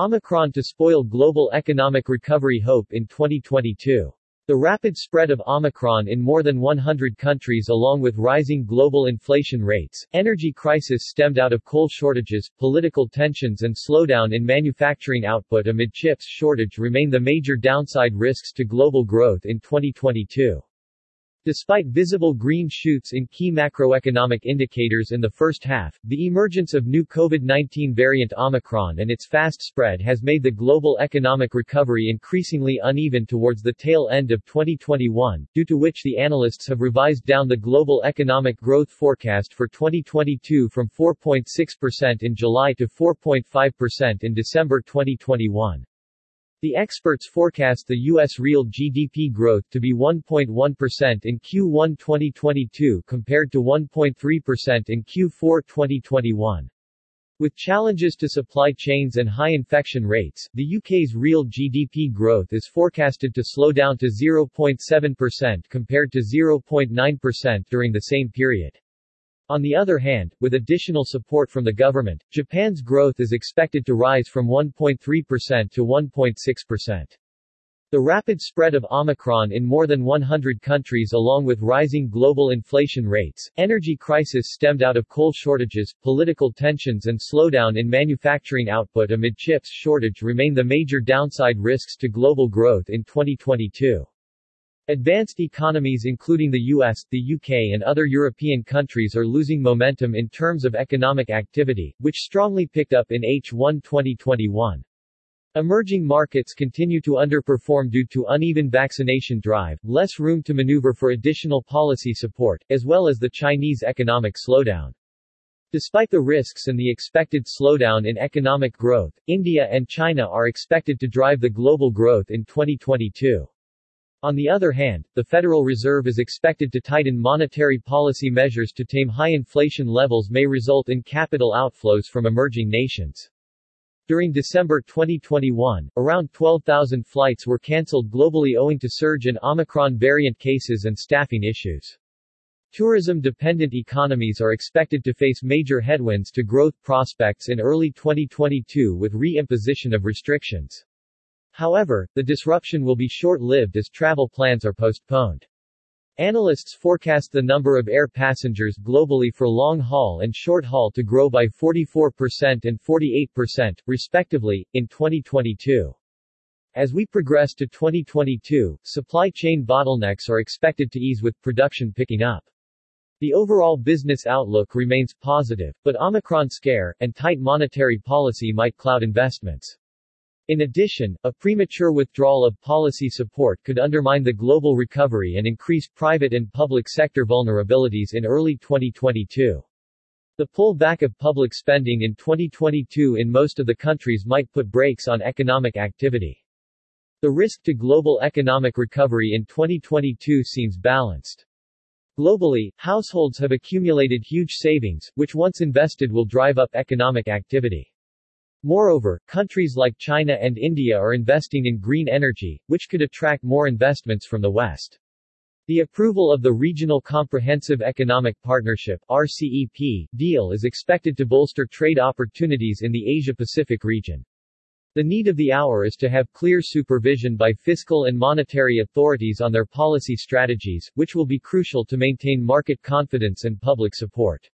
Omicron to spoil global economic recovery hope in 2022. The rapid spread of Omicron in more than 100 countries along with rising global inflation rates, energy crisis stemmed out of coal shortages, political tensions and slowdown in manufacturing output amid chips shortage remain the major downside risks to global growth in 2022. Despite visible green shoots in key macroeconomic indicators in the first half, the emergence of new COVID-19 variant Omicron and its fast spread has made the global economic recovery increasingly uneven towards the tail end of 2021, due to which the analysts have revised down the global economic growth forecast for 2022 from 4.6% in July to 4.5% in December 2021. The experts forecast the U.S. real GDP growth to be 1.1% in Q1 2022 compared to 1.3% in Q4 2021. With challenges to supply chains and high infection rates, the UK's real GDP growth is forecasted to slow down to 0.7% compared to 0.9% during the same period. On the other hand, with additional support from the government, Japan's growth is expected to rise from 1.3% to 1.6%. The rapid spread of Omicron in more than 100 countries along with rising global inflation rates, energy crisis stemmed out of coal shortages, political tensions and slowdown in manufacturing output amid chips shortage remain the major downside risks to global growth in 2022. Advanced economies including the US, the UK and other European countries are losing momentum in terms of economic activity, which strongly picked up in H1 2021. Emerging markets continue to underperform due to uneven vaccination drive, less room to maneuver for additional policy support, as well as the Chinese economic slowdown. Despite the risks and the expected slowdown in economic growth, India and China are expected to drive the global growth in 2022. On the other hand, the Federal Reserve is expected to tighten monetary policy measures to tame high inflation levels may result in capital outflows from emerging nations. During December 2021, around 12,000 flights were cancelled globally owing to surge in Omicron variant cases and staffing issues. Tourism-dependent economies are expected to face major headwinds to growth prospects in early 2022 with re-imposition of restrictions. However, the disruption will be short-lived as travel plans are postponed. Analysts forecast the number of air passengers globally for long-haul and short-haul to grow by 44% and 48%, respectively, in 2022. As we progress to 2022, supply chain bottlenecks are expected to ease with production picking up. The overall business outlook remains positive, but Omicron scare and tight monetary policy might cloud investments. In addition, a premature withdrawal of policy support could undermine the global recovery and increase private and public sector vulnerabilities in early 2022. The pullback of public spending in 2022 in most of the countries might put brakes on economic activity. The risk to global economic recovery in 2022 seems balanced. Globally, households have accumulated huge savings, which once invested will drive up economic activity. Moreover, countries like China and India are investing in green energy, which could attract more investments from the West. The approval of the Regional Comprehensive Economic Partnership (RCEP) deal is expected to bolster trade opportunities in the Asia-Pacific region. The need of the hour is to have clear supervision by fiscal and monetary authorities on their policy strategies, which will be crucial to maintain market confidence and public support.